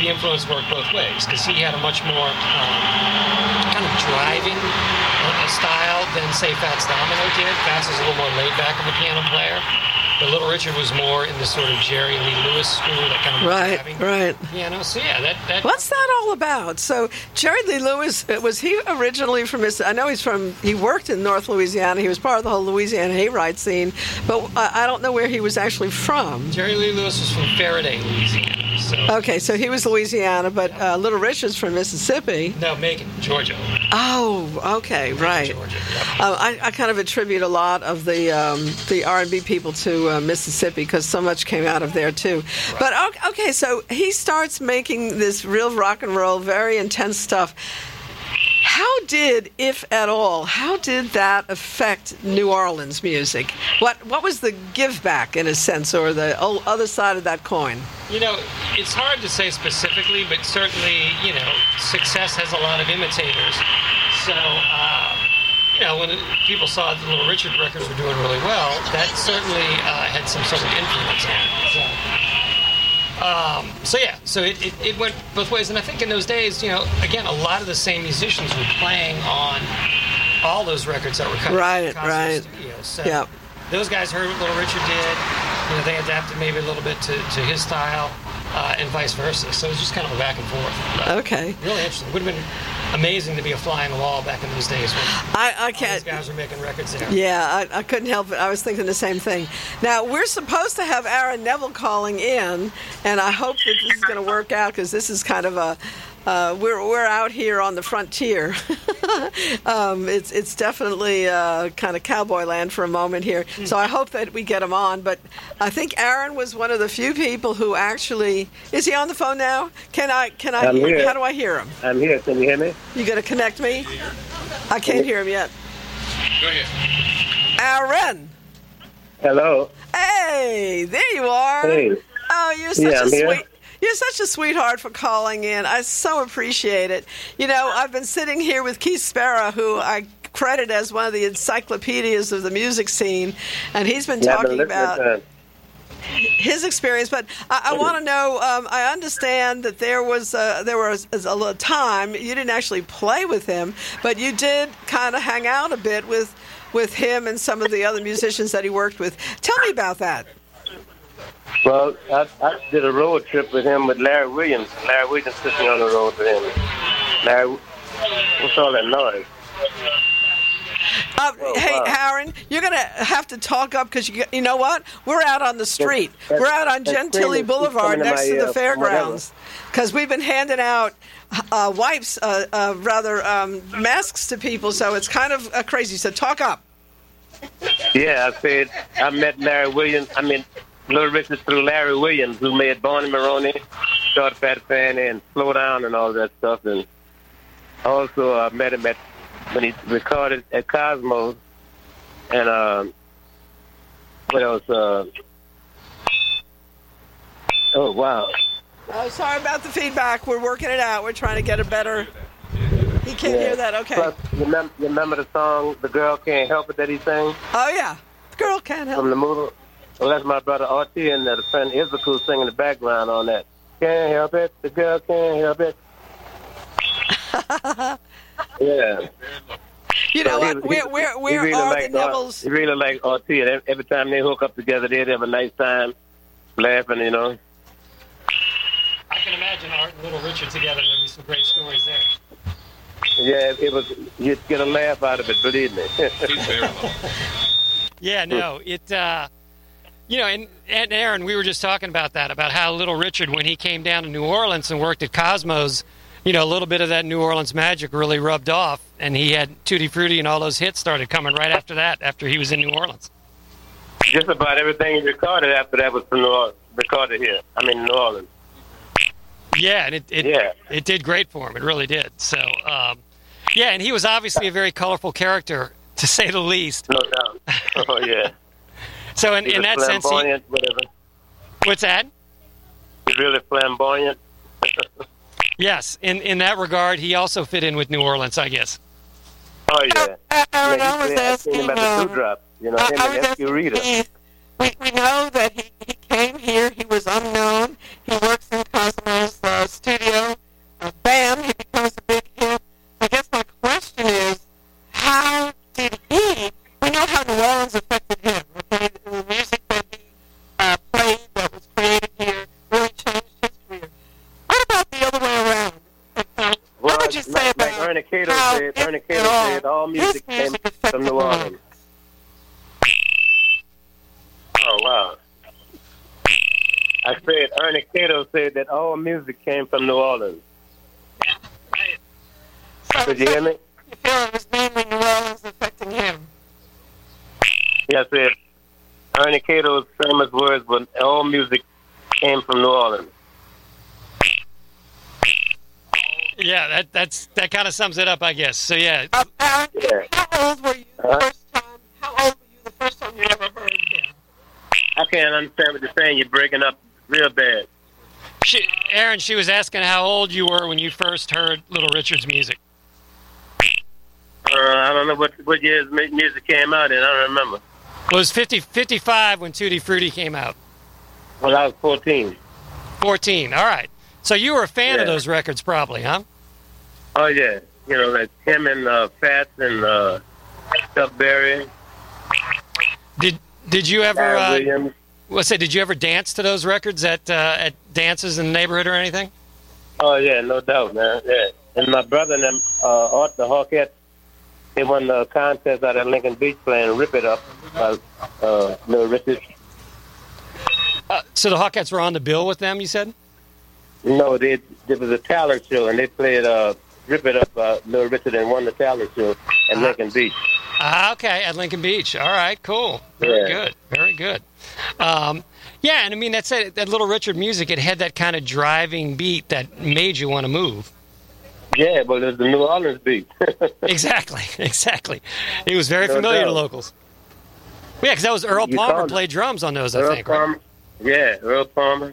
the influence worked both ways because he had a much more kind of driving style than, say, Fats Domino did. Fats was a little more laid back of a piano player. But Little Richard was more in the sort of Jerry Lee Lewis school, that kind of driving piano. So yeah, that. What's that all about? So Jerry Lee Lewis, was he originally from his? I know he worked in North Louisiana. He was part of the whole Louisiana hayride scene, but I don't know where he was actually from. Jerry Lee Lewis was from Faraday, Louisiana. So he was Louisiana, but Little Richard's from Mississippi. No, Macon, Georgia. Oh, okay, right. Macon, Georgia. Yep. I kind of attribute a lot of the R&B people to Mississippi because so much came out of there too. Right. But okay, so he starts making this real rock and roll, very intense stuff. How did, if at all, that affect New Orleans music? What was the give back, in a sense, or the other side of that coin? You know, it's hard to say specifically, but certainly, you know, success has a lot of imitators. So, you know, when people saw the Little Richard records were doing really well, that certainly had some sort of influence on it. So it went both ways, and I think in those days, you know, again, a lot of the same musicians were playing on all those records that were coming from the studios. So those guys heard what Little Richard did, you know, they adapted maybe a little bit to his style, and vice versa. So it was just kind of a back and forth. Okay. Really interesting. It would have been amazing to be a fly on the wall back in those days when these guys were making records there. Yeah, I couldn't help it. I was thinking the same thing. Now, we're supposed to have Aaron Neville calling in, and I hope that this is going to work out because this is kind of a... we're out here on the frontier. It's definitely kind of cowboy land for a moment here. So I hope that we get him on. But I think Aaron was one of the few people who actually is he on the phone now? Can I hear him? How do I hear him? I'm here. Can you hear me? You gonna connect me? I can't hear him yet. Go ahead. Aaron. Hello. Hey, there you are. Hey. Oh, you're such a sweet. You're such a sweetheart for calling in. I so appreciate it. You know, I've been sitting here with Keith Spera, who I credit as one of the encyclopedias of the music scene, and he's been talking about his experience. But I want to know, I understand that there was a time, you didn't actually play with him, but you did kind of hang out a bit with him and some of the other musicians that he worked with. Tell me about that. Well, I did a road trip with him with Larry Williams. Larry Williams took me on the road with him. Larry, what's all that noise? Aaron, you're going to have to talk up because, you know what? We're out on the street. We're out on Gentilly Boulevard next to the fairgrounds because we've been handing out wipes, masks to people, so it's kind of crazy. So talk up. Yeah, I said I met Larry Williams. I mean... Little Richard through Larry Williams, who made Barney Maroney, Short Fat Fanny, and Slow Down and all that stuff. And also I met him when he recorded at Cosmos. And what else? Oh, wow. Oh, sorry about the feedback. We're working it out. We're trying to get a better... He can't hear that. Okay. Plus, remember the song, The Girl Can't Help It, that he sang? Oh, yeah. The Girl Can't Help It. From the movie... Well, that's my brother R.T. and the friend Isakul singing in the background on that. Can't help it. The girl can't help it. Yeah. You know, so where are the Nevilles? Really like R.T. Every time they hook up together, they'd have a nice time laughing, you know. I can imagine Art and Little Richard together. There'd be some great stories there. Yeah, it was. You'd get a laugh out of it, believe me. Yeah, no, it. You know, and Aaron, we were just talking about that, about how Little Richard, when he came down to New Orleans and worked at Cosmos, you know, a little bit of that New Orleans magic really rubbed off, and he had Tutti Frutti and all those hits started coming right after that, after he was in New Orleans. Just about everything recorded after that was from New Orleans, recorded here. I mean, New Orleans. Yeah, and it did great for him. It really did. So, yeah, and he was obviously a very colorful character, to say the least. No doubt. Oh, yeah. So in that sense, flamboyant, whatever. What's that? He's really flamboyant. Yes, in that regard, he also fit in with New Orleans, I guess. Oh, yeah. Aaron, I was asking about the two-drop, you know, him and Escurita. We know that he came here. He was unknown. He works in Cosmo's studio. Bam, he becomes a big hit. I guess my question is, how did he? We know how New Orleans affected him. Okay, the music that he played, that was created here, really changed his career. What about the other way around? What would you say about how Erna Cato said, all music came from New Orleans. Oh, wow. I said, Erna Cato said that all music came from New Orleans. Yeah, right. So, did you hear me? You feel it was mainly New Orleans affecting him. Yeah, I said, Erna Cato's famous words were, all music came from New Orleans. Yeah, that kind of sums it up, I guess. So, yeah. Yeah. How old were you the first time you ever heard him? I can't understand what you're saying. You're breaking up real bad. Aaron, she was asking how old you were when you first heard Little Richard's music. I don't know what year his music came out in. I don't remember. Well, it was 55 when Tutti Frutti came out. Well, I was 14. 14, all right. So you were a fan of those records probably, huh? Oh, yeah. You know, like him and Fats and Chuck Berry. Did you ever? Did you ever dance to those records at dances in the neighborhood or anything? Oh yeah, no doubt, man. Yeah, and my brother and them, Art the Hawkette, they won the contest out at Lincoln Beach playing "Rip It Up" by Little Richard. So the Hawkettes were on the bill with them, you said? No, there was a talent show, and they played "Rip It Up" by Little Richard and won the talent show at Lincoln Beach. Okay, at Lincoln Beach. All right, cool. Very good. Yeah, and I mean, that's it. That Little Richard music, it had that kind of driving beat that made you want to move. Yeah, but it was the New Orleans beat. Exactly. It was very familiar to locals. Yeah, because that was Earl Palmer played drums on those, I think. Palmer, right? Yeah, Earl Palmer.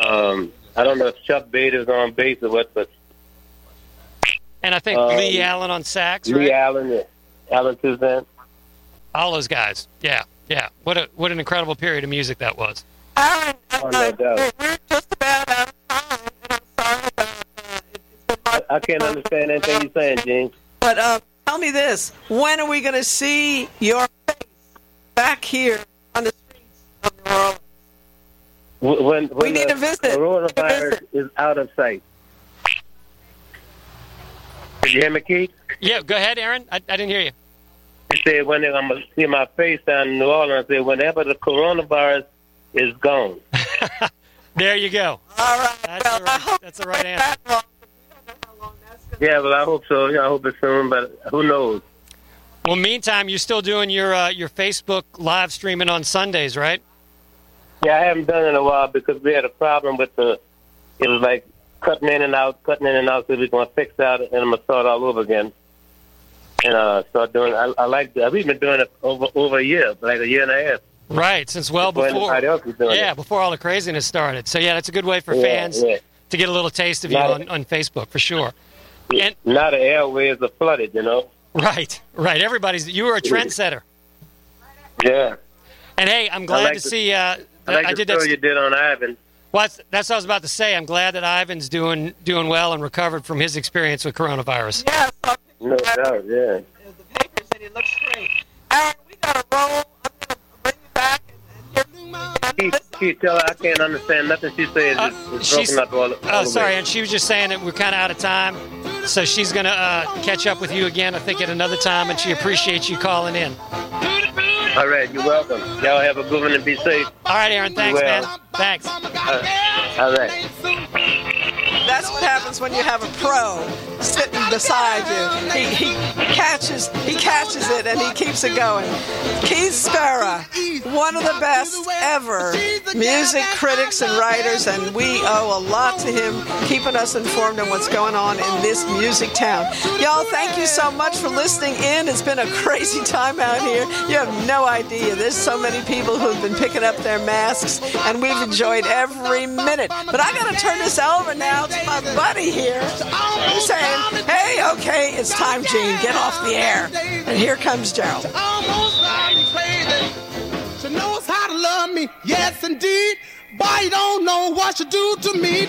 I don't know if Chuck Bader's on bass or what, but... And I think Lee Allen on sax, right? Lee Allen, yeah. Alan Suzanne. All those guys. Yeah. What an incredible period of music that was. Aaron, we're just about out of time, and I'm sorry about that. I can't understand anything you're saying, Gene. But tell me this. When are we going to see your face back here on the streets of New Orleans? When we need a visit. Coronavirus is out of sight. Did you hear me, Keith? Yeah, go ahead, Aaron. I didn't hear you. He said, when I'm going to see my face down in New Orleans, I said, whenever the coronavirus is gone. There you go. All right. That's the right answer. Yeah, well, I hope so. I hope it's soon, but who knows? Well, meantime, you're still doing your Facebook live streaming on Sundays, right? Yeah, I haven't done it in a while because we had a problem with it was like, cutting in and out, so we're going to fix that, and I'm going to start all over again. And start doing I like that. We've been doing it over a year, like a year and a half. Right, since before else is doing it. Before all the craziness started. So, yeah, that's a good way for fans to get a little taste of on Facebook, for sure. Yeah, and now the airwaves are flooded, you know. Right. You were a trendsetter. Yeah. And, hey, I'm glad to see... you did on Ivan. Well, that's what I was about to say. I'm glad that Ivan's doing well and recovered from his experience with coronavirus. Yes, No doubt, yeah. The papers, and it looks great. Aaron, we got to roll. I'm going to bring you back and hear Mom. Keith, tell her I can't understand nothing she says. It's broken up all the way. Oh, sorry, and she was just saying that we're kind of out of time, so she's going to catch up with you again, I think, at another time, and she appreciates you calling in. All right, you're welcome. Y'all have a good one and be safe. All right, Aaron, thanks, man. Thanks. All right. That's what happens when you have a pro sitting beside you. He catches it and he keeps it going. Keith Spera, one of the best ever music critics and writers, and we owe a lot to him keeping us informed on what's going on in this music town. Y'all, thank you so much for listening in. It's been a crazy time out here. You have no idea. There's so many people who've been picking up their masks, and we've enjoyed every minute. But I got to turn this over now to my buddy here, who's saying, hey, okay, it's time, Gene, get off the air. And here comes Gerald. She knows how to love me, yes indeed. Boy, you don't know what you do to me.